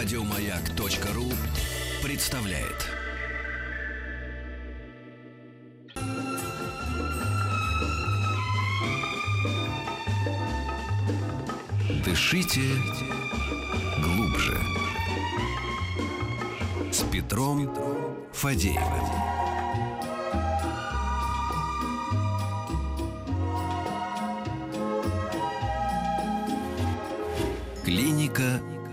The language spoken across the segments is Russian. Радиомаяк.ру представляет. Дышите глубже. С Петром Фадеевым. Клиника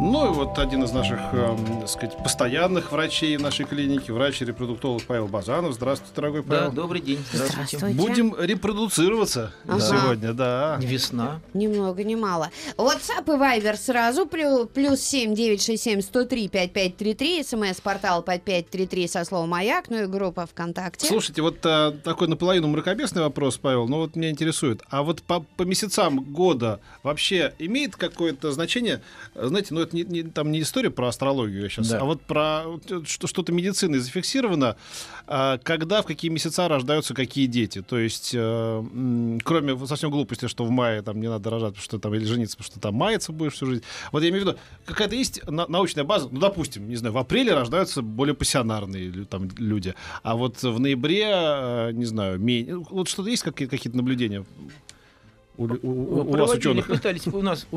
Ну и вот один из наших, так сказать, постоянных врачей нашей клиники, врач-репродуктолог Павел Базанов. Здравствуйте, дорогой Павел. Да, добрый день. Здравствуйте. Будем репродуцироваться сегодня, да. Весна. Ни много, ни мало. WhatsApp и Viber сразу, плюс 7967-103-5533, смс-портал под 533 со словом «Маяк», ну и группа ВКонтакте. Слушайте, вот такой наполовину мракобесный вопрос, Павел, но вот меня интересует. А вот по месяцам года вообще имеет какое-то значение, знаете, ну это не история про астрологию сейчас, да, а вот про что-то медицины зафиксировано, когда, в какие месяца рождаются какие дети. То есть, кроме совсем глупости, что в мае там не надо рожать, потому что там, или жениться, потому что там маяться будешь всю жизнь. Вот я имею в виду, какая-то есть научная база, ну, допустим, не знаю, в апреле рождаются более пассионарные там люди, а вот в ноябре, не знаю, менее. Вот что-то есть, какие-то наблюдения? У вас ученых пытались, у нас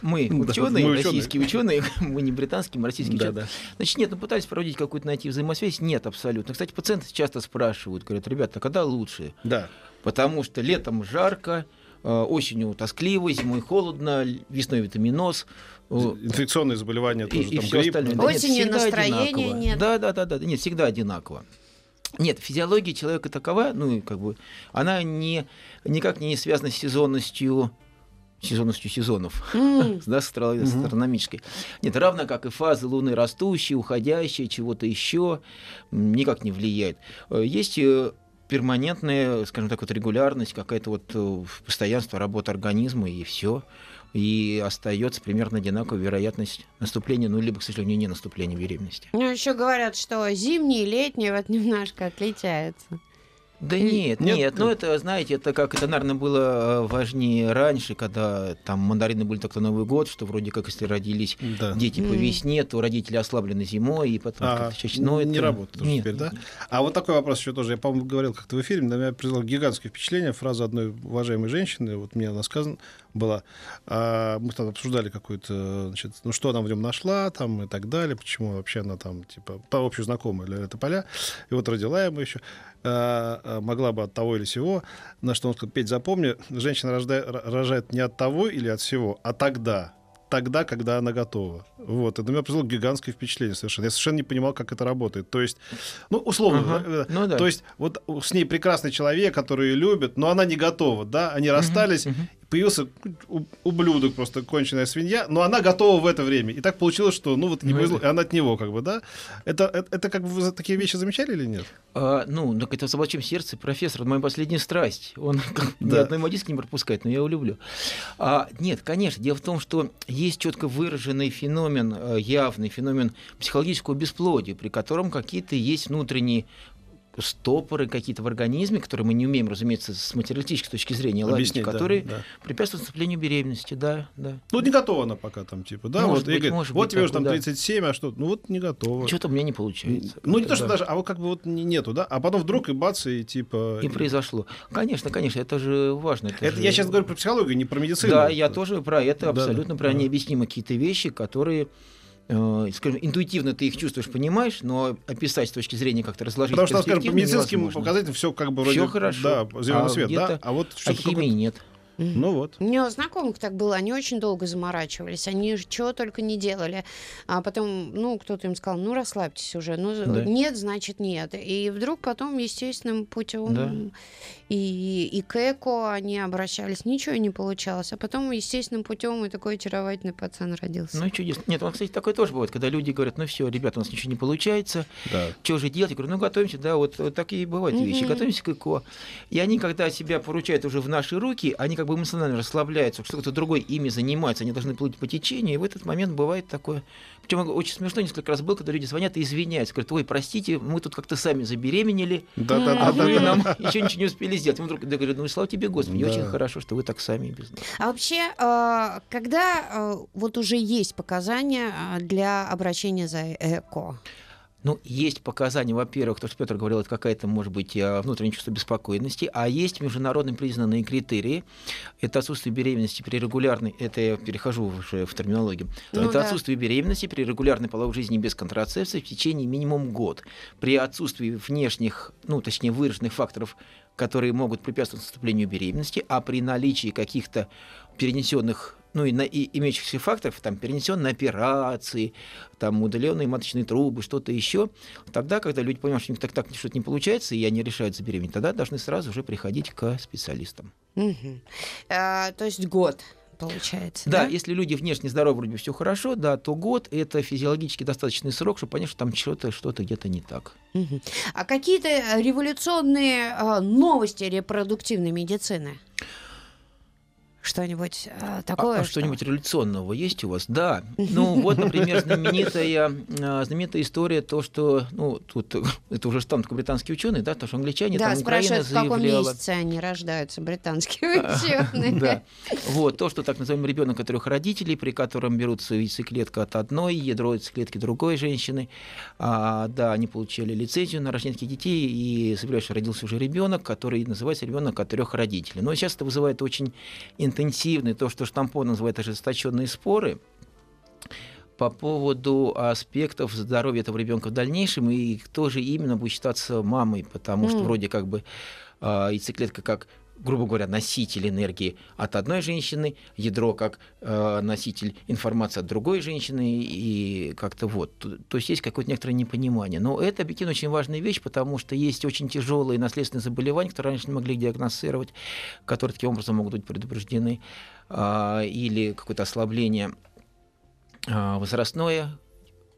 мы ученые, российские ученые, мы не британские, мы российские ученые. Значит, нет, мы пытались проводить какую-то, найти взаимосвязь, нет, абсолютно. Кстати, пациенты часто спрашивают, говорят, ребята, когда лучше? Да. Потому что летом жарко, осенью тоскливо, зимой холодно, весной витаминоз. Инфекционные заболевания тоже, и там грипп. Осенью настроения нет. Да, нет, всегда одинаково. Нет, физиология человека такова, ну, как бы, она никак не связана с сезонностью сезонов, да, с астрономической. Нет, равно как и фазы Луны растущие, уходящие, чего-то еще, никак не влияет. Есть перманентная, скажем так, вот регулярность, какая-то вот постоянство работы организма, и все. И остается примерно одинаковая вероятность наступления, ну, либо, к сожалению, не наступления беременности. Ну, еще говорят, что зимний и летний вот немножко отличаются. Да нет, ну это, знаете, это как это, наверное, было важнее раньше, когда там мандарины были только на Новый год, что вроде как если родились дети по весне, то родители ослаблены зимой, и потом как-то чаще. Но не работает теперь, да? А вот такой вопрос еще тоже. Я, по-моему, говорил как-то в эфире, на меня произвело гигантское впечатление фраза одной уважаемой женщины, вот мне она сказана была, мы там обсуждали какую-то, значит, ну что она в нем нашла, там и так далее, почему вообще она там, типа, по общей знакомой Лера Тополя, и вот родила ему еще, могла бы от того или сего, на что он сказал: Петь, запомни, женщина рожает не от того или от всего, а тогда, когда она готова. Вот. Это у меня произвело гигантское впечатление совершенно. Я совершенно не понимал, как это работает. То есть, ну, условно, то есть, вот с ней прекрасный человек, который ее любит, но она не готова, да, они расстались, появился ублюдок, просто конченная свинья, но она готова в это время. И так получилось, что, ну, вот не повезло, и она от него, как бы, да? Это как бы вы такие вещи замечали или нет? Ну, так это в «Собачьем сердце» профессор, моя последняя страсть. Он ни одной модистки не пропускает, но я его люблю. Нет, конечно, дело в том, что есть четко выраженный феномен, явный феномен психологического бесплодия, при котором какие-то есть внутренние стопоры какие-то в организме, которые мы не умеем, разумеется, с материалистической точки зрения ладить, которые препятствуют наступлению беременности, да. Ну, не готова она пока там, типа, да, может вот, быть, и говорит, вот тебе уже там 37, а что, ну, вот не готова. Что-то у меня не получается. Ну, не то, что даже, а вот как бы вот нету, да, а потом вдруг и бац, и типа... И произошло. Конечно, это же важно. Это же... Я сейчас говорю про психологию, не про медицину. Да, я тоже про это, абсолютно про необъяснимые какие-то вещи, которые... Скажем, интуитивно ты их чувствуешь, понимаешь, но описать с точки зрения как-то разложить. Потому что, скажем, по медицинским показателям все как бы вроде хорошо, зеленый свет, да, а вот что-то химии нет. Ну вот. У меня знакомых так было, они очень долго заморачивались, они чего только не делали. А потом, ну, кто-то им сказал, ну, расслабьтесь уже, ну, нет, значит, нет. И вдруг потом естественным путем и к ЭКО они обращались, ничего не получалось. А потом естественным путем и такой очаровательный пацан родился. Ну, чудесно. Нет, он, кстати, такое тоже бывает, когда люди говорят, ну, все, ребята, у нас ничего не получается, что же делать? Я говорю, ну, готовимся, да, вот такие бывают вещи, готовимся к ЭКО. И они, когда себя поручают уже в наши руки, они как как бы эмоционально расслабляются, что кто-то другой ими занимается, они должны плыть по течению, и в этот момент бывает такое. Причем очень смешно несколько раз было, когда люди звонят и извиняются, говорят: ой, простите, мы тут как-то сами забеременели, а вы нам еще ничего не успели сделать. Мы вдруг говорят: ну, слава тебе, Господи, очень хорошо, что вы так сами и без нас. А вообще, когда вот уже есть показания для обращения за ЭКО? Ну, есть показания, во-первых, то, что Петр говорил, это какая-то, может быть, внутреннее чувство беспокойности, а есть международно признанные критерии. Это отсутствие беременности при регулярной, это я перехожу уже в терминологию, отсутствие беременности при регулярной половой жизни без контрацепции в течение минимум года, при отсутствии внешних, ну, точнее, выраженных факторов, которые могут препятствовать наступлению беременности, а при наличии каких-то перенесенных, ну и, имеющихся факторов, там перенесенные операции, там удаленные маточные трубы, что-то еще, тогда, когда люди понимают, что у них так что-то не получается, и они решают забеременеть, тогда должны сразу же приходить к специалистам. То есть год получается. Да, если люди внешне здоровы, вроде все хорошо, да, то год — это физиологически достаточный срок, чтобы понять, что там что-то где-то не так. А какие-то революционные новости репродуктивной медицины? Что-нибудь такое? Что-нибудь революционного есть у вас? Да. Ну, вот, например, знаменитая история, то, что, ну, тут это уже штамп британские ученые, да, потому что англичане, там Украина заявляла... Да, спрашивают, в каком месяце они рождаются, британские ученые. Да. Вот, то, что так называемый ребенок от трех родителей, при котором берутся яйцеклетка от одной, ядро яйцеклетки другой женщины. Да, они получили лицензию на рождение детей, и заявляют, что родился уже ребенок, который называется ребенок от трех родителей. Но сейчас это вызывает очень интенсивные, то, что штампон называет ожесточенные споры по поводу аспектов здоровья этого ребенка в дальнейшем и кто же именно будет считаться мамой, потому что вроде как бы яйцеклетка как, грубо говоря, носитель энергии от одной женщины, ядро как носитель информации от другой женщины, и как-то вот. То есть есть какое-то некоторое непонимание. Но это, объективно, очень важная вещь, потому что есть очень тяжелые наследственные заболевания, которые раньше не могли диагностировать, которые таким образом могут быть предупреждены, или какое-то ослабление возрастное,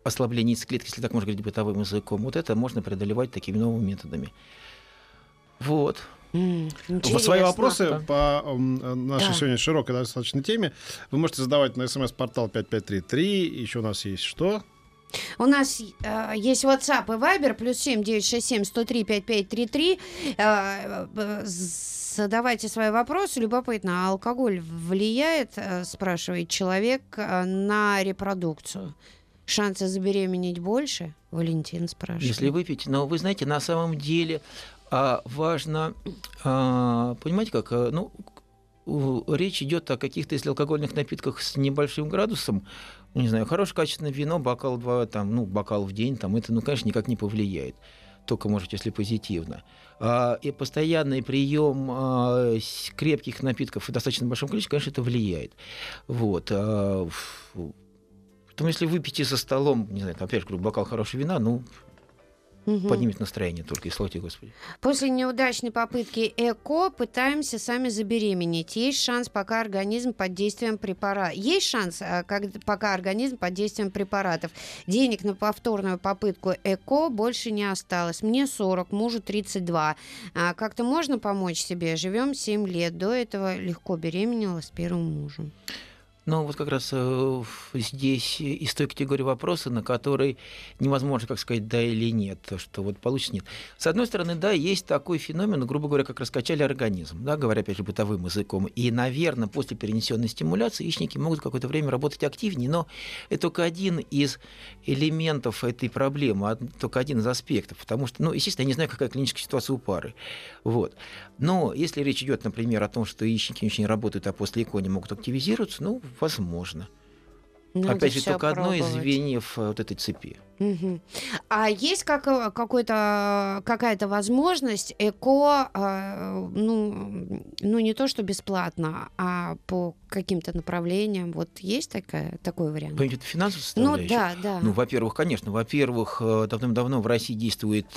ослабление яйцеклетки, если так можно говорить бытовым языком. Вот это можно преодолевать такими новыми методами. Вот. Свои вопросы по нашей сегодня широкой достаточно теме вы можете задавать на смс-портал 5533. Еще у нас есть что? У нас есть WhatsApp и Viber, +7 967 103 5533. Задавайте свои вопросы. Любопытно, алкоголь влияет, спрашивает человек, на репродукцию? Шансы забеременеть больше? Валентин спрашивает. Если выпить, но вы знаете, на самом деле... важно, понимаете, как, ну, речь идет о каких-то, если алкогольных напитках с небольшим градусом, не знаю, хорошее качественное вино, бокал, бокал в день, там, это, ну, конечно, никак не повлияет. Только, может, если позитивно. И постоянный прием крепких напитков в достаточно большом количестве, конечно, это влияет. Вот. Потому если выпьете за столом, не знаю, там, опять же, говорю, бокал хорошего вина, ну... Поднимет настроение только, и слава тебе, Господи. После неудачной попытки ЭКО пытаемся сами забеременеть. Есть шанс, пока организм под действием препаратов. Денег на повторную попытку ЭКО больше не осталось. Мне 40, мужу 32. Как-то можно помочь себе? Живем 7 лет. До этого легко беременела с первым мужем. Но вот как раз здесь из той категории вопроса, на которой невозможно, как сказать, да или нет, что вот получится нет. С одной стороны, да, есть такой феномен, грубо говоря, как раскачали организм, да, говоря, опять же, бытовым языком. И, наверное, после перенесенной стимуляции яичники могут какое-то время работать активнее, но это только один из элементов этой проблемы, только один из аспектов, потому что, ну, естественно, я не знаю, какая клиническая ситуация у пары. Вот. Но если речь идет, например, о том, что яичники очень работают, а после ЭКО не могут активизироваться, ну, возможно. Надо опять же, только пробовать. Одно из звеньев вот этой цепи. А есть какая-то возможность ЭКО, ну не то что бесплатно, а по каким-то направлениям? Вот есть такой вариант? Понимаете, финансовая составляющая? Да. Ну, во-первых, конечно. Во-первых, давным-давно в России действует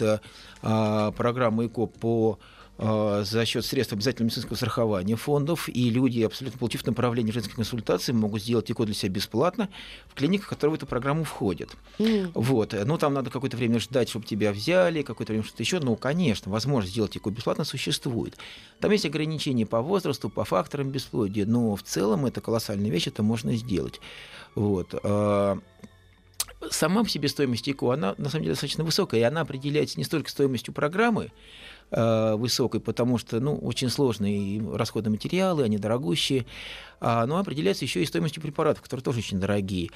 программа ЭКО по за счет средств обязательного медицинского страхования фондов, и люди, абсолютно получив направление женской консультации, могут сделать ЭКО для себя бесплатно в клиниках, которые в эту программу входят. Вот. Ну, там надо какое-то время ждать, чтобы тебя взяли, какое-то время что-то еще. Ну, конечно, возможность сделать ЭКО бесплатно существует. Там есть ограничения по возрасту, по факторам бесплодия, но в целом это колоссальная вещь, это можно сделать. Вот. Сама по себе стоимость ЭКО, она на самом деле достаточно высокая, и она определяется не столько стоимостью программы высокой, потому что, ну, очень сложные расходы материалы, они дорогущие, но определяется еще и стоимостью препаратов, которые тоже очень дорогие.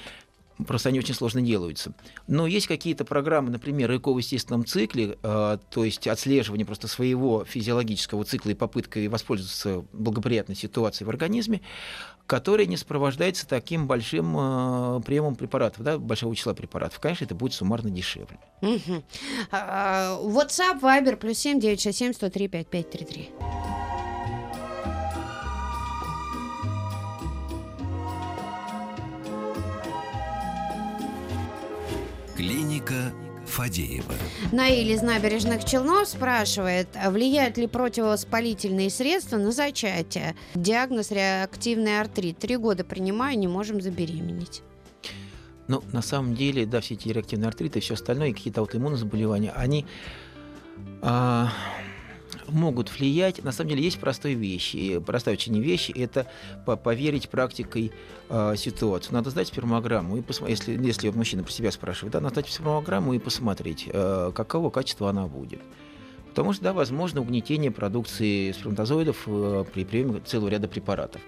Просто они очень сложно делаются. Но есть какие-то программы, например, ЭКО в естественном цикле, то есть отслеживание просто своего физиологического цикла и попытка воспользоваться благоприятной ситуацией в организме, которая не сопровождается таким большим приемом препаратов, да, большого числа препаратов. Конечно, это будет суммарно дешевле. Угу. WhatsApp, Viber, +7 967 103 55 33. Клиника Фадеева. Наиль из Набережных Челнов спрашивает, влияют ли противовоспалительные средства на зачатие? Диагноз реактивный артрит. 3 года принимаю, не можем забеременеть. Ну, на самом деле, да, все эти реактивные артриты и все остальное, и какие-то аутоиммунозаболевания, они могут влиять. На самом деле есть простые вещи. Простая очень вещь — это поверить практикой ситуацию. Надо сдать спермограмму и посмотреть, если мужчина про себя спрашивает, да, надо сдать спермограмму и посмотреть, какого качества она будет. Потому что, да, возможно угнетение продукции сперматозоидов при приеме целого ряда препаратов.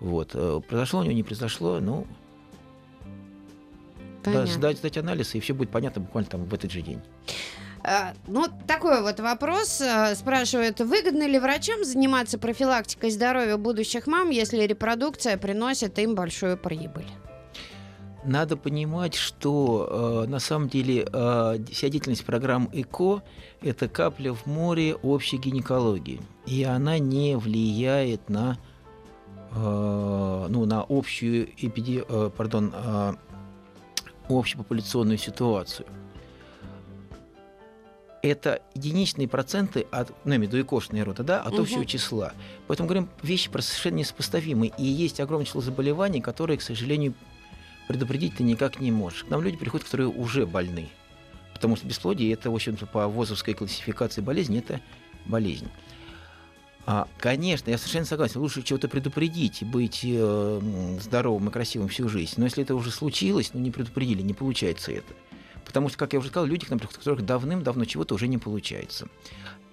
Вот. Произошло у него, не произошло, ну, да, сдать анализ, и все будет понятно буквально там в этот же день. Ну, такой вот вопрос. Спрашивают, выгодно ли врачам заниматься профилактикой здоровья будущих мам, если репродукция приносит им большую прибыль? Надо понимать, что на самом деле вся деятельность программ ЭКО – это капля в море общей гинекологии. И она не влияет на, ну, на общую общепопуляционную ситуацию. Это единичные проценты от, ну, я имею в виду ЭКОшные роды, да, от общего числа. Поэтому говорим, вещи совершенно несопоставимы. И есть огромное число заболеваний, которые, к сожалению, предупредить ты никак не можешь. К нам люди приходят, которые уже больны. Потому что бесплодие – это, в общем-то, по ВОЗовской классификации болезни, это болезнь. Конечно, я совершенно согласен, лучше чего-то предупредить и быть здоровым и красивым всю жизнь. Но если это уже случилось, ну, не предупредили, не получается это. Потому что, как я уже сказал, люди, например, у которых давным-давно чего-то уже не получается.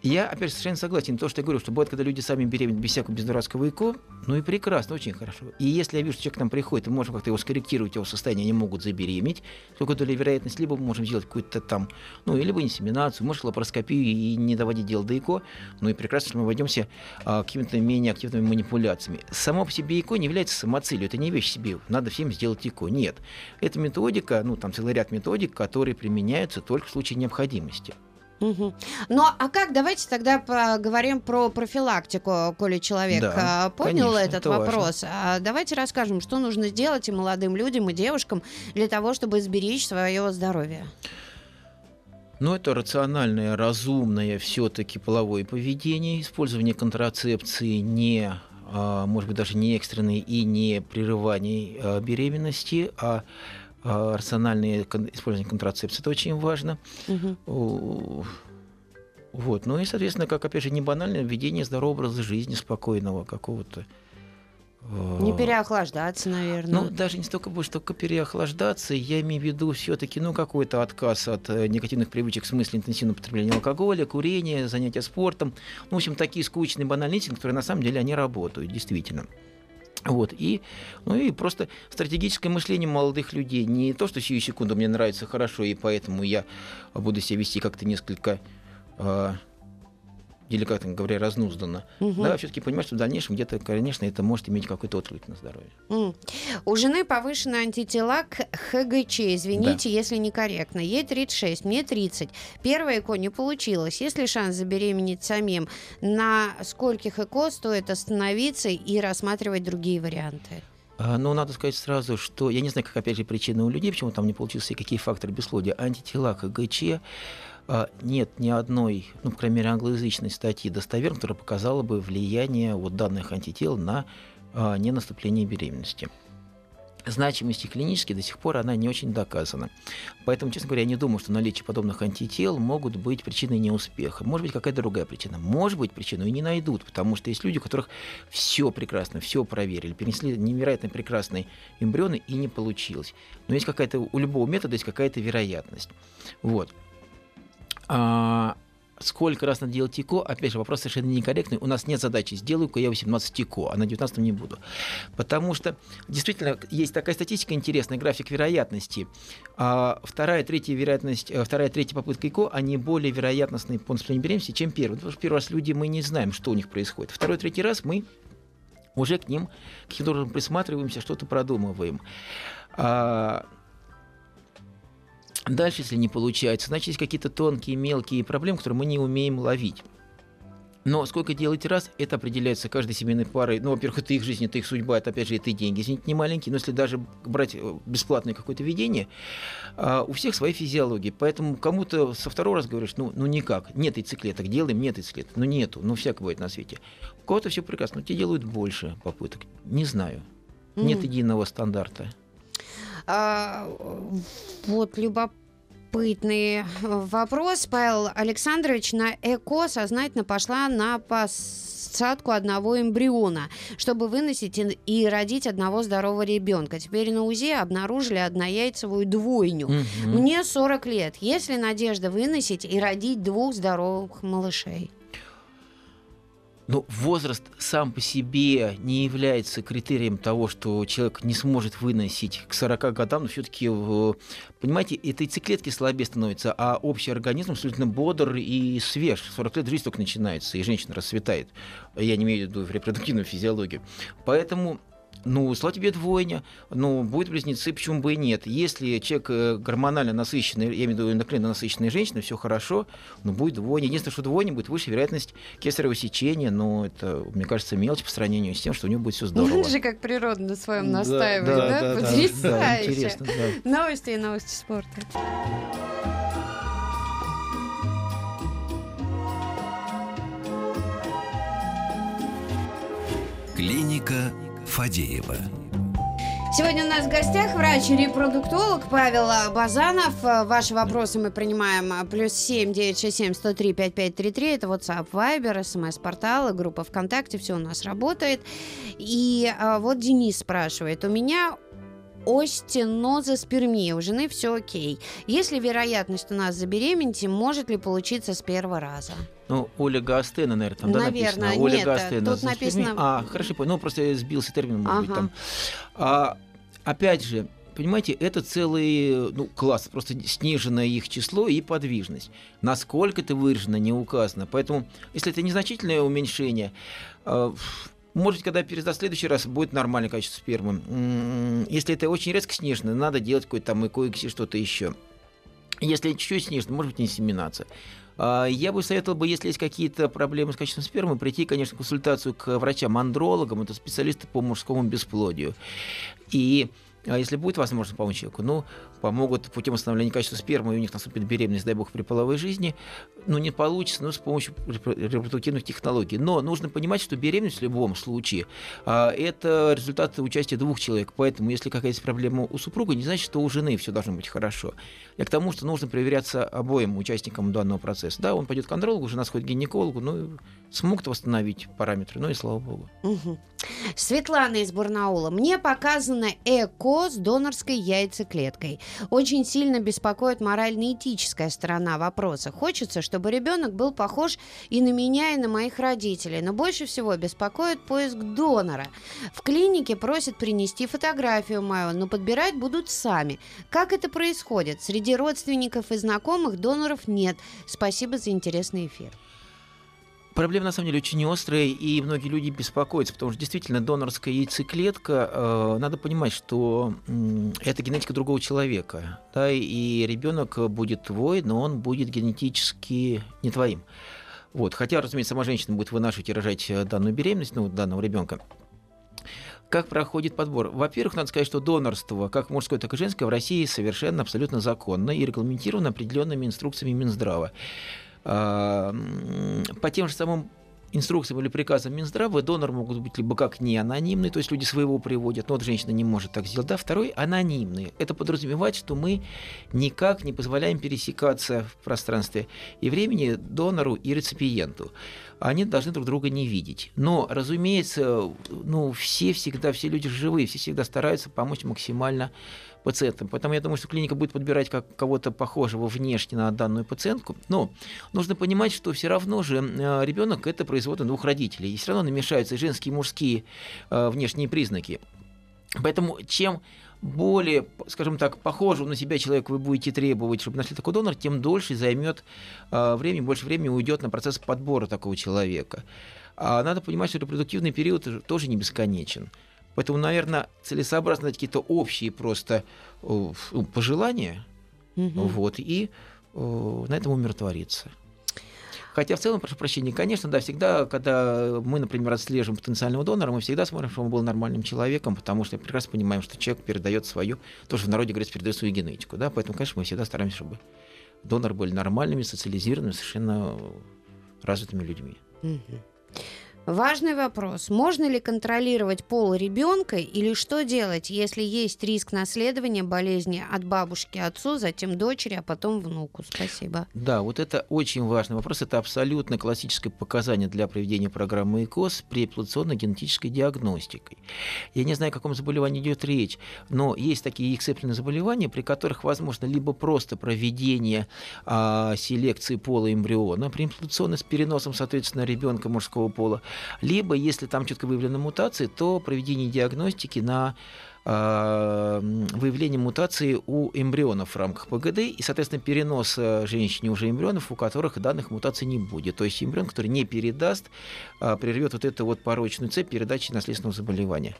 Я, опять же, совершенно согласен. То, что я говорю, что бывает, когда люди сами беременны без всякого, без дурацкого ЭКО, ну и прекрасно, очень хорошо. И если я вижу, что человек к нам приходит, мы можем как-то его скорректировать, его состояние, они могут забеременеть, сколько-то ли вероятность, либо мы можем сделать какую-то там, ну, либо инсеминацию, может, лапароскопию и не доводить дело до ЭКО, ну и прекрасно, что мы обойдемся какими-то менее активными манипуляциями. Само по себе ЭКО не является самоцелью, это не вещь себе, надо всем сделать ЭКО. Нет. Это методика, ну, там целый ряд методик, которые применяются только в случае необходимости. Угу. Ну, а как? Давайте тогда поговорим про профилактику, коли человек, да, понял, конечно, этот вопрос. Важно. Давайте расскажем, что нужно сделать и молодым людям, и девушкам для того, чтобы сберечь свое здоровье. Ну, это рациональное, разумное все-таки половое поведение, использование контрацепции, не, может быть, даже не экстренной и не прерывание беременности, а рациональное использование контрацепции, это очень важно. Угу. Вот. Ну и, соответственно, как, опять же, не банальное введение здорового образа жизни, спокойного какого-то. Не переохлаждаться, наверное. Ну, даже не столько больше, только переохлаждаться. Я имею в виду все-таки, ну, какой-то отказ от негативных привычек в смысле интенсивного потребления алкоголя, курения, занятия спортом. Ну, в общем, такие скучные, банальные вещи, которые на самом деле они работают, действительно. Вот, и, ну, и просто стратегическое мышление молодых людей. Не то, что сию секунду мне нравится хорошо, и поэтому я буду себя вести как-то несколько деликатно говоря, разнузданно. Угу. Да, все-таки понимать, что в дальнейшем где-то, конечно, это может иметь какой-то отклик на здоровье. У жены повышены антитела к ХГЧ, извините, да, если некорректно. Ей 36, мне 30. Первое ЭКО не получилось. Есть ли шанс забеременеть самим? На скольких ЭКО стоит остановиться и рассматривать другие варианты? Ну, надо сказать сразу, что я не знаю, как, опять же, причина у людей, почему там не получилось, и какие факторы бесплодия. Антитела к ХГЧ нет ни одной, ну, по крайней мере, англоязычной статьи достоверной, которая показала бы влияние вот данных антител на ненаступление беременности. Значимости клинически до сих пор она не очень доказана. Поэтому, честно говоря, я не думаю, что наличие подобных антител могут быть причиной неуспеха. Может быть, какая-то другая причина. Может быть, причину и не найдут, потому что есть люди, у которых все прекрасно, все проверили, перенесли невероятно прекрасные эмбрионы, и не получилось. Но есть какая-то, у любого метода есть какая-то вероятность. Вот. Сколько раз надо делать ЭКО? Опять же, вопрос совершенно некорректный. У нас нет задачи «сделаю-ка я 18 ЭКО, а на 19-м не буду». Потому что действительно есть такая статистика интересная, график вероятности. Вторая, третья попытка ЭКО, они более вероятностные по наступлению беременности, чем первая. Потому что первый раз люди, мы не знаем, что у них происходит. Второй, третий раз мы уже к ним каким-то образом присматриваемся, что-то продумываем. Дальше, если не получается, значит, есть какие-то тонкие, мелкие проблемы, которые мы не умеем ловить. Но сколько делать раз, это определяется каждой семейной парой. Ну, во-первых, это их жизнь, это их судьба, это, опять же, это и деньги, извините, не маленькие. Но если даже брать бесплатное какое-то ведение, у всех свои физиологии. Поэтому кому-то со второго раза говоришь, ну никак, нет яйцеклеток, делаем, нет яйцеклеток. Ну, нету, ну, всякое бывает на свете. У кого-то все прекрасно, но те делают больше попыток. Не знаю, нет единого стандарта. Вот любопытный вопрос. Павел Александрович, на ЭКО сознательно пошла на посадку одного эмбриона, чтобы выносить и родить одного здорового ребенка. Теперь на УЗИ обнаружили однояйцевую двойню. Мне 40 лет. Есть ли надежда выносить и родить двух здоровых малышей? Но возраст сам по себе не является критерием того, что человек не сможет выносить к 40 годам, но все-таки, понимаете, это яйцеклетки слабее становятся, а общий организм абсолютно бодр и свеж. 40 лет жизнь только начинается, и женщина расцветает. Я не имею в виду репродуктивную физиологию. Поэтому... слава тебе, двойня, будут близнецы, почему бы и нет. Если человек гормонально насыщенный, я имею в виду эндокринно насыщенная женщина, все хорошо, но будет двойня. Единственное, что двойня, будет выше вероятность кесарево сечения, но это, мне кажется, мелочь по сравнению с тем, что у него будет все здорово. Он же как природа на своем настаивает, да? Потрясающе. Интересно, да. Новости и новости спорта. Клиника Фадеева. Сегодня у нас в гостях врач-репродуктолог Павел Базанов. Ваши вопросы мы принимаем. +7 967 103 5533. Это WhatsApp, Viber, СМС-порталы, группа ВКонтакте. Все у нас работает. И вот Денис спрашивает. У меня остеозоспермия. У жены все окей. Есть ли вероятность у нас забеременеть? Может ли получиться с первого раза? Олигоастена, наверное, там написано. Олигоастена. Тут написано... хорошо, понял. Просто я сбился термин, может быть, там. Опять же, понимаете, это целый класс. Просто сниженное их число и подвижность. Насколько это выражено, не указано. Поэтому, если это незначительное уменьшение... Может, когда передаст в следующий раз, будет нормальное качество спермы. Если это очень резко снижено, надо делать какой-то там ЭКО, что-то еще. Если чуть-чуть снижено, может быть, инсеминация. Я бы советовал, если есть какие-то проблемы с качеством спермы, прийти, конечно, в консультацию к врачам-андрологам, это специалисты по мужскому бесплодию. И если будет возможность помочь человеку, помогут путем восстановления качества спермы, и у них наступит беременность, дай бог, при половой жизни. Не получится, с помощью репродуктивных технологий. Но нужно понимать, что беременность в любом случае это результат участия двух человек. Поэтому, если какая-то проблема у супруга, не значит, что у жены все должно быть хорошо. Я к тому, что нужно проверяться обоим участникам данного процесса. Да, он пойдет к андрологу, жена сходит к гинекологу, смогут восстановить параметры, и слава богу. Светлана из Барнаула. Мне показано ЭКО с донорской яйцеклеткой. Очень сильно беспокоит морально-этическая сторона вопроса. Хочется, чтобы ребенок был похож и на меня, и на моих родителей. Но больше всего беспокоит поиск донора. В клинике просят принести фотографию мою, но подбирать будут сами. Как это происходит? Среди родственников и знакомых доноров нет. Спасибо за интересный эфир. Проблема, на самом деле, очень острая, и многие люди беспокоятся, потому что, действительно, донорская яйцеклетка, надо понимать, что это генетика другого человека, да, и ребенок будет твой, но он будет генетически не твоим. Хотя, разумеется, сама женщина будет вынашивать и рожать данную беременность, данного ребенка. Как проходит подбор? Во-первых, надо сказать, что донорство, как мужское, так и женское, в России совершенно абсолютно законно и регламентировано определенными инструкциями Минздрава. По тем же самым инструкциям или приказам Минздрава донор могут быть либо как неанонимный, то есть люди своего приводят, но вот женщина не может так сделать, да, второй – анонимный. Это подразумевает, что мы никак не позволяем пересекаться в пространстве и времени донору и реципиенту. Они должны друг друга не видеть. Но, разумеется, все люди живые, все всегда стараются помочь максимально пациентам. Поэтому я думаю, что клиника будет подбирать как кого-то похожего внешне на данную пациентку. Но нужно понимать, что все равно же ребенок — это производство двух родителей. И все равно намешаются женские и мужские внешние признаки. Поэтому чем более, скажем так, похожего на себя человека вы будете требовать, чтобы нашли такой донор, тем дольше займет время, больше времени уйдет на процесс подбора такого человека. А надо понимать, что репродуктивный период тоже не бесконечен. Поэтому, наверное, целесообразно дать какие-то общие просто пожелания, и на этом умиротвориться. Хотя в целом, прошу прощения, конечно, да, всегда, когда мы, например, отслеживаем потенциального донора, мы всегда смотрим, чтобы он был нормальным человеком, потому что прекрасно понимаем, что человек передает свою, то, что в народе говорится, передает свою генетику, да, поэтому, конечно, мы всегда стараемся, чтобы доноры были нормальными, социализированными, совершенно развитыми людьми. Важный вопрос. Можно ли контролировать пол ребенка или что делать, если есть риск наследования болезни от бабушки отцу, затем дочери, а потом внуку? Спасибо. Да, вот это очень важный вопрос. Это абсолютно классическое показание для проведения программы ЭКО с преэпиляционно-генетической диагностикой. Я не знаю, о каком заболевании идет речь, но есть такие эксцепционные заболевания, при которых возможно либо просто проведение селекции пола эмбриона преэпиляционно с переносом, соответственно, ребенка мужского пола, либо, если там четко выявлены мутации, то проведение диагностики на выявление мутации у эмбрионов в рамках ПГД и, соответственно, перенос женщине уже эмбрионов, у которых данных мутаций не будет. То есть эмбрион, который не передаст, прервет вот эту вот порочную цепь передачи наследственного заболевания.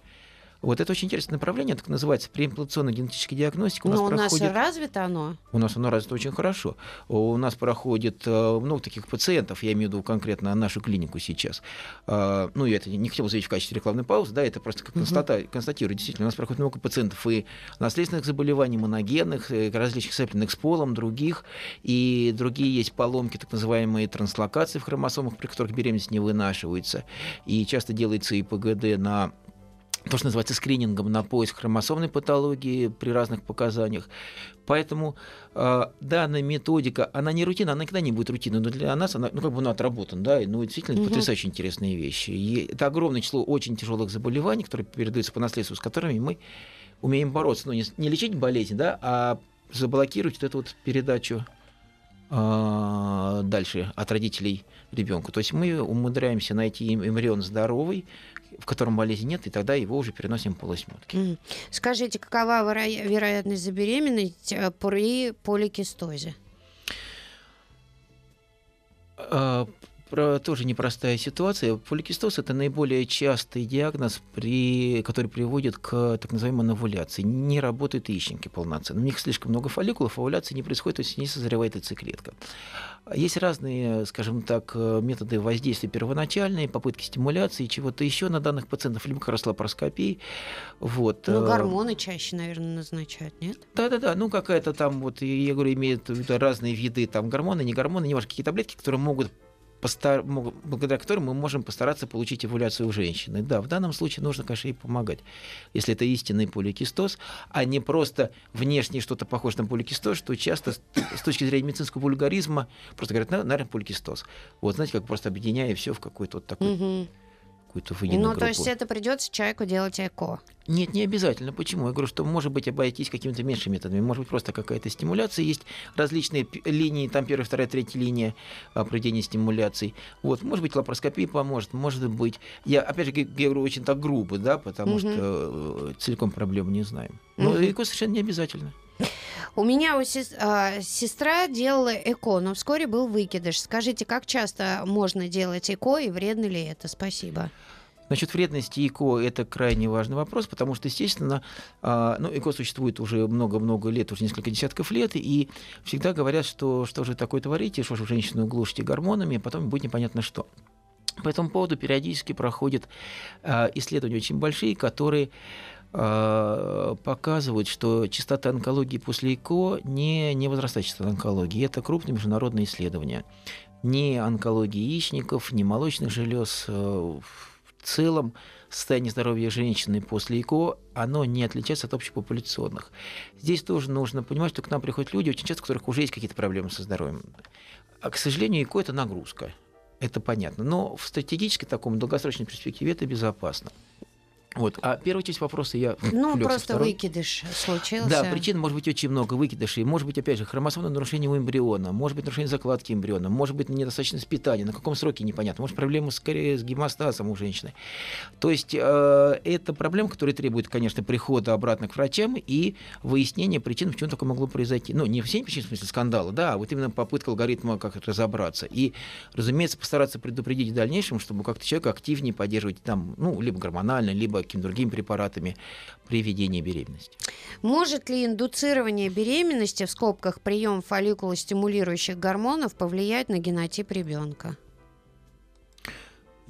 Вот это очень интересное направление, так называется преимплантационно-генетическая диагностика. Но у нас развито оно? У нас оно развито очень хорошо. У нас проходит много таких пациентов, я имею в виду конкретно нашу клинику сейчас. Я это не хотел заявить в качестве рекламной паузы, да, это просто констатирую. Действительно, у нас проходит много пациентов и наследственных заболеваний, моногенных, и различных сцепленных с полом, других. И другие есть поломки, так называемые транслокации в хромосомах, при которых беременность не вынашивается. И часто делается и ПГД на... то, что называется скринингом, на поиск хромосомной патологии при разных показаниях. Поэтому данная методика, она не рутина, она никогда не будет рутиной, но для нас она, она отработана, да, и, действительно, потрясающе интересные вещи. И это огромное число очень тяжелых заболеваний, которые передаются по наследству, с которыми мы умеем бороться, не лечить болезнь, да, а заблокировать вот эту вот передачу дальше от родителей ребенку. То есть мы умудряемся найти эмбрион здоровый, в котором болезни нет, и тогда его уже переносим в полосмётки. Скажите, какова вероятность забеременеть при поликистозе? Тоже непростая ситуация. Поликистоз – это наиболее частый диагноз, который приводит к так называемой овуляции. Не работают яичники полноценно. У них слишком много фолликулов, овуляции не происходит, то есть не созревает яйцеклетка. Есть разные, скажем так, методы воздействия первоначальные, попытки стимуляции, чего-то еще на данных пациентов, либо лапароскопии. Вот. Ну, гормоны чаще, наверное, назначают, нет? Да-да-да, какая-то там, я говорю, имеют разные виды там, гормоны, не гормоны, неважно, какие таблетки, которые благодаря которым мы можем постараться получить овуляцию у женщины. Да, в данном случае нужно, конечно, ей помогать, если это истинный поликистоз, а не просто внешне что-то похоже на поликистоз, что часто с точки зрения медицинского вульгаризма просто говорят, наверное, поликистоз. Вот, знаете, как просто объединяя все в какой-то вот такой... Ну, то есть это придется человеку делать ЭКО? Нет, не обязательно. Почему? Я говорю, что может быть обойтись какими-то меньшими методами. Может быть, просто какая-то стимуляция. Есть различные линии, там первая, вторая, третья линия проведения стимуляций. Вот, может быть, лапароскопия поможет, может быть. Я, опять же, говорю очень так грубо, да, потому что целиком проблему не знаем. Но ЭКО совершенно не обязательно. У меня сестра делала ЭКО, но вскоре был выкидыш. Скажите, как часто можно делать ЭКО и вредно ли это? Спасибо. Насчет вредности ЭКО – это крайне важный вопрос, потому что, естественно, ЭКО существует уже много-много лет, уже несколько десятков лет, и всегда говорят, что же такое творите, что же женщину глушите гормонами, а потом будет непонятно что. По этому поводу периодически проходят исследования очень большие, которые показывают, что частота онкологии после ЭКО не возрастает частота онкологии. Это крупные международные исследования. Ни онкологии яичников, ни молочных желез. В целом состояние здоровья женщины после ЭКО, оно не отличается от общепопуляционных. Здесь тоже нужно понимать, что к нам приходят люди, очень часто у которых уже есть какие-то проблемы со здоровьем. А, к сожалению, ЭКО – это нагрузка. Это понятно. Но в стратегической, таком долгосрочной перспективе это безопасно. Вот. А первую часть вопроса я... Ну, просто выкидыш случился. Да, причин может быть очень много выкидышей. Может быть, опять же, хромосомное нарушение у эмбриона, может быть, нарушение закладки эмбриона, может быть, недостаточность питания, на каком сроке непонятно, может, проблемы скорее с гемостазом у женщины. То есть это проблема, которая требует, конечно, прихода обратно к врачам и выяснения причин, почему такое могло произойти. Ну, не все причины, в смысле скандала, да, а вот именно попытка алгоритма как-то разобраться. И, разумеется, постараться предупредить в дальнейшем, чтобы как-то человека активнее поддерживать там, ну, либо гормонально, либо какими-то другими препаратами при ведении беременности. Может ли индуцирование беременности, в скобках прием фолликулостимулирующих гормонов, повлиять на генотип ребенка?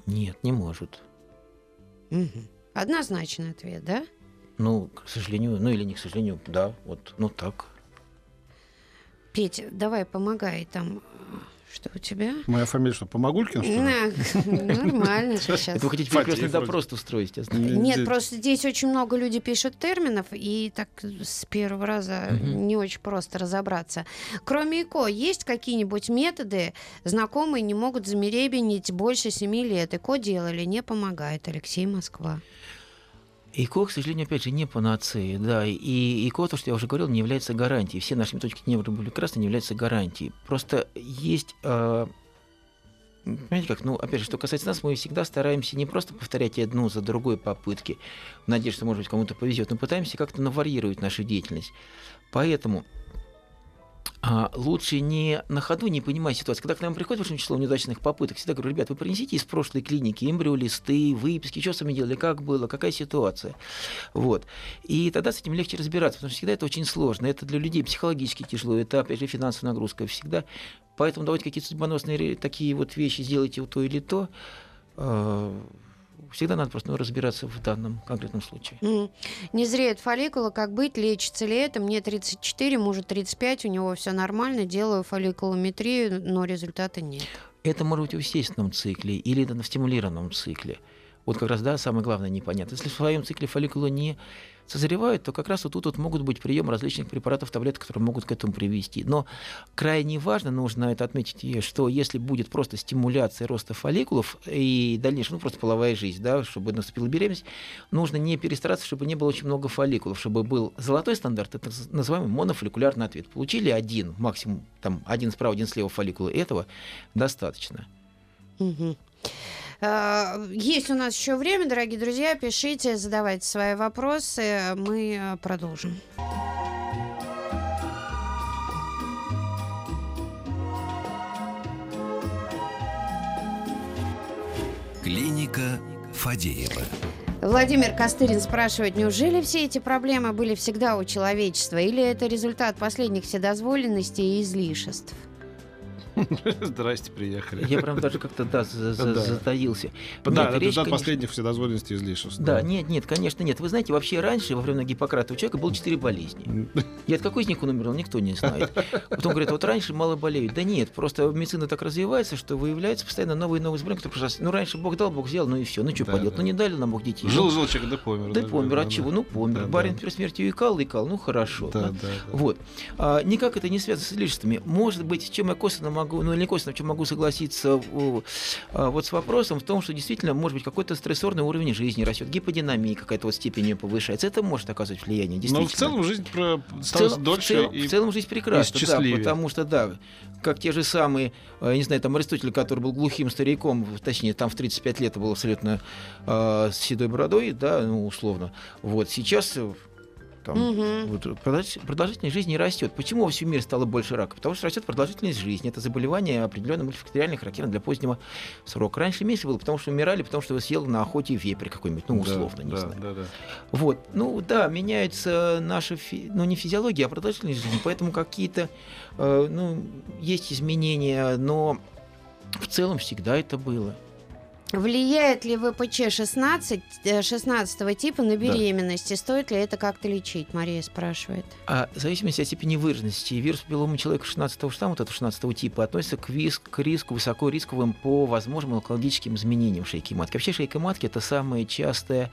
Нет, не может. Угу. Однозначный ответ, да? Ну, к сожалению, ну или не к сожалению, да, вот, ну так. Петь, давай помогай там. Что у тебя? Моя фамилия что, Помогулькин, что ли? Нормально сейчас. Это вы хотите перекрёстный допрос устроить? Нет, просто здесь очень много людей пишут терминов, и так с первого раза не очень просто разобраться. Кроме ЭКО, есть какие-нибудь методы? Знакомые не могут забеременеть больше 7 лет. ЭКО делали, не помогает. Алексей, Москва. ЭКО, к сожалению, опять же, не панацея, да, и ЭКО, то, что я уже говорил, не является гарантией. Все наши методики не были красны, не являются гарантией. Просто есть, понимаете как, ну, опять же, что касается нас, мы всегда стараемся не просто повторять одну за другой попытки, в надежде, что, может быть, кому-то повезет, но пытаемся как-то наварьировать нашу деятельность. Поэтому лучше не на ходу не понимать ситуацию. Когда к нам приходит большое число неудачных попыток, всегда говорю: ребят, вы принесите из прошлой клиники эмбриолисты, выписки, что сами делали, как было, какая ситуация. Вот. И тогда с этим легче разбираться, потому что всегда это очень сложно. Это для людей психологически тяжело, это, опять же, финансовая нагрузка всегда. Поэтому давайте какие-то судьбоносные такие вот вещи сделайте то или то. Всегда надо просто разбираться в данном конкретном случае. Не зреет фолликула, как быть, лечится ли это? Мне 34, мужу 35, у него все нормально, делаю фолликулометрию, но результата нет. Это может быть в естественном цикле или в стимулированном цикле. Вот как раз, да, самое главное непонятно. Если в своем цикле фолликулы не созревают, то как раз вот тут вот могут быть приемы различных препаратов, таблеток, которые могут к этому привести. Но крайне важно, нужно это отметить, что если будет просто стимуляция роста фолликулов и дальнейшая, ну, просто половая жизнь, да, чтобы наступила беременность, нужно не перестараться, чтобы не было очень много фолликулов, чтобы был золотой стандарт, это называемый монофолликулярный ответ. Получили один, максимум, там, один справа, один слева фолликулы, этого достаточно. Угу. Есть у нас еще время, дорогие друзья, пишите, задавайте свои вопросы, мы продолжим. Клиника Фадеева. Владимир Костырин спрашивает: неужели все эти проблемы были всегда у человечества, или это результат последних вседозволенностей и излишеств? Здрасте, приехали. Я прям даже как-то, да, затаился. Да, это результат последних вседозволенностей и излишеств. Да, нет, конечно, нет. Вы знаете, вообще раньше, во время Гиппократа, у человека было 4 болезни. И от какой из них он умер, никто не знает. Потом говорят: вот раньше мало болеют. Да нет, просто медицина так развивается, что выявляются постоянно новые и новые заболевания, которые произошли. Ну, раньше Бог дал, Бог взял, ну и все. Ну, что поделать? Ну, не дали нам Бог детей. Жил человек, да помер. Да помер, от чего? Ну, помер. Барин перед смертью икал, ну, хорошо. Вот. Никак это не связано с излишествами. Может быть, чем я косвенно могу, ну, или не косвенно, в чем могу согласиться вот с вопросом в том, что действительно, может быть, какой-то стрессорный уровень жизни растет, гиподинамия какая-то вот степенью повышается. Это может оказывать влияние, действительно. Но в целом жизнь стала дольше и в целом жизнь прекрасна, да, потому что, да, как те же самые, я не знаю, там Аристотель, который был глухим стариком, точнее, там в 35 лет был абсолютно с седой бородой, да, ну, условно. Вот сейчас... Вот, продолжительность жизни растет. Почему во всем мире стало больше рака? Потому что растет продолжительность жизни. Это заболевание определенно мультифакториальное, характерно для позднего срока. Раньше меньше было, потому что умирали, потому что съел на охоте вепрь какой-нибудь, ну, условно, не знаю. Да. Вот. Ну да, меняется наша, не физиология, а продолжительность жизни. Поэтому какие-то, есть изменения, но в целом всегда это было. Влияет ли ВПЧ 16-го типа на беременность? Да. И стоит ли это как-то лечить? Мария спрашивает. В зависимости от степени выраженности. Вирус папилломы человека 16-го штамма, вот этого 16-го типа, относится к риску, высоко рисковым по возможным онкологическим изменениям шейки матки. Вообще шейка матки – это самое частое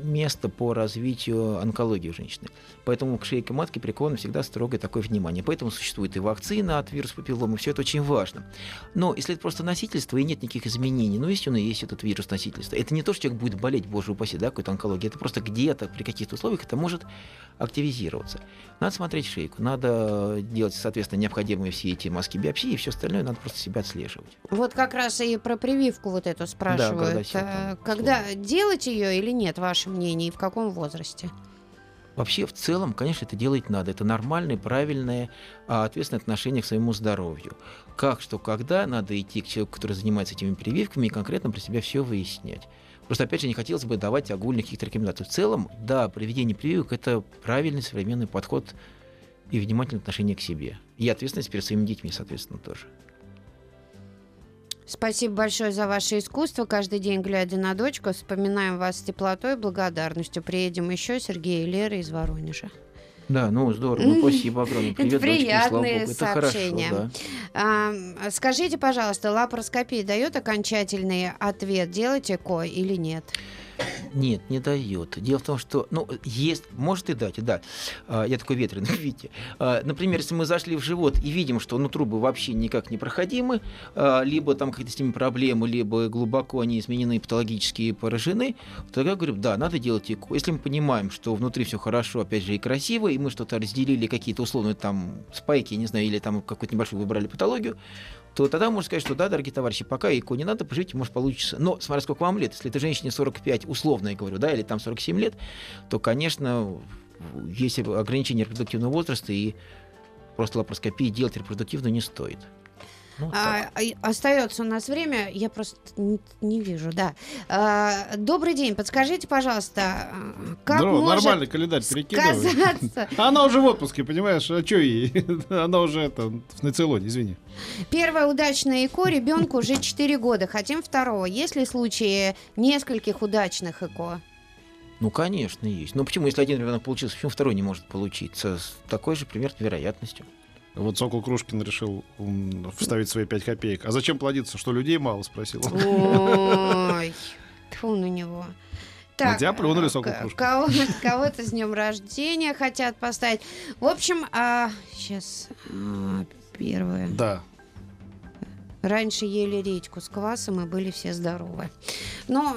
место по развитию онкологии у женщины. Поэтому к шейке матки приковано всегда строгое такое внимание. Поэтому существует и вакцина от вируса папилломы, все это очень важно. Но если это просто носительство и нет никаких изменений, ну, есть он и есть этот вирус носительства. Это не то, что человек будет болеть, боже упаси, да, какой-то онкологией, это просто где-то, при каких-то условиях это может активизироваться. Надо смотреть шейку, надо делать, соответственно, необходимые все эти мазки биопсии и все остальное, надо просто себя отслеживать. Вот как раз и про прививку вот эту спрашивают. Да, когда делать ее или нет, ваше мнение, и в каком возрасте? Вообще, в целом, конечно, это делать надо. Это нормальное, правильное, ответственное отношение к своему здоровью. Как, что, когда надо идти к человеку, который занимается этими прививками, и конкретно про себя все выяснять. Просто, опять же, не хотелось бы давать огульных каких-то рекомендаций. В целом, да, проведение прививок – это правильный современный подход и внимательное отношение к себе. И ответственность перед своими детьми, соответственно, тоже. Спасибо большое за ваше искусство. Каждый день, глядя на дочку, вспоминаем вас с теплотой и благодарностью. Приедем еще, Сергей и Лера из Воронежа. Да, ну здорово, спасибо огромное. Привет, приятные дочки, слава Богу. Сообщения. Это хорошо, да. Скажите, пожалуйста, лапароскопия дает окончательный ответ, делать ЭКО или нет? Нет, не дает. Дело в том, что, ну, есть, может и дать, да. Я такой ветреный, видите. Например, если мы зашли в живот и видим, что, ну, трубы вообще никак не проходимы, либо там какие-то с ними проблемы, либо глубоко они изменены, патологически поражены, тогда я говорю, да, надо делать ЭКО. Если мы понимаем, что внутри все хорошо, опять же, и красиво, и мы что-то разделили, какие-то условные там спайки, не знаю, или там какую-то небольшую выбрали патологию, то тогда можно сказать, что да, дорогие товарищи, пока ЭКО не надо, поживите, может, получится. Но смотря сколько вам лет, если это женщине 45, условно я говорю, да, или там 47 лет, то, конечно, есть ограничения репродуктивного возраста, и просто лапароскопии делать репродуктивно не стоит. Ну, остается у нас время, я просто не вижу, да. Добрый день, подскажите, пожалуйста, как может нормальный календарь перекидывай. Она уже в отпуске, понимаешь, а что ей? Она уже это, в нацелоне, извини. Первое удачное ЭКО ребенку уже 4 года, хотим второго. Есть ли случаи нескольких удачных ЭКО? Ну, конечно, есть. Но почему, если один ребенок получился, почему второй не может получиться? С такой же примерно вероятностью. Вот Сокол Крушкин решил вставить свои 5 копеек. А зачем плодиться, что людей мало, спросил. Ой, тьфу на него. Так, кого-то с днем рождения хотят поставить. В общем, сейчас первое. Да. Раньше ели редьку с квасом, и были все здоровы. Но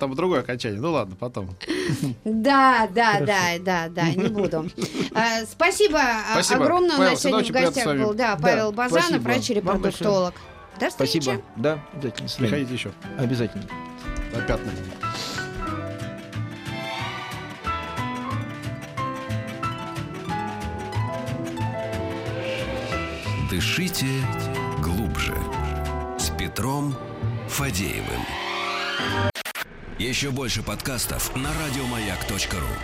там другое окончание. Ну ладно, потом. Да, не буду. Спасибо огромное. У нас сегодня в гостях был Павел Базанов, врач-репродуктолог. До встречи. Спасибо. Да, обязательно. Приходите еще. Обязательно. Опятно. Дышите глубже с Петром Фадеевым. Еще больше подкастов на радиомаяк.ру.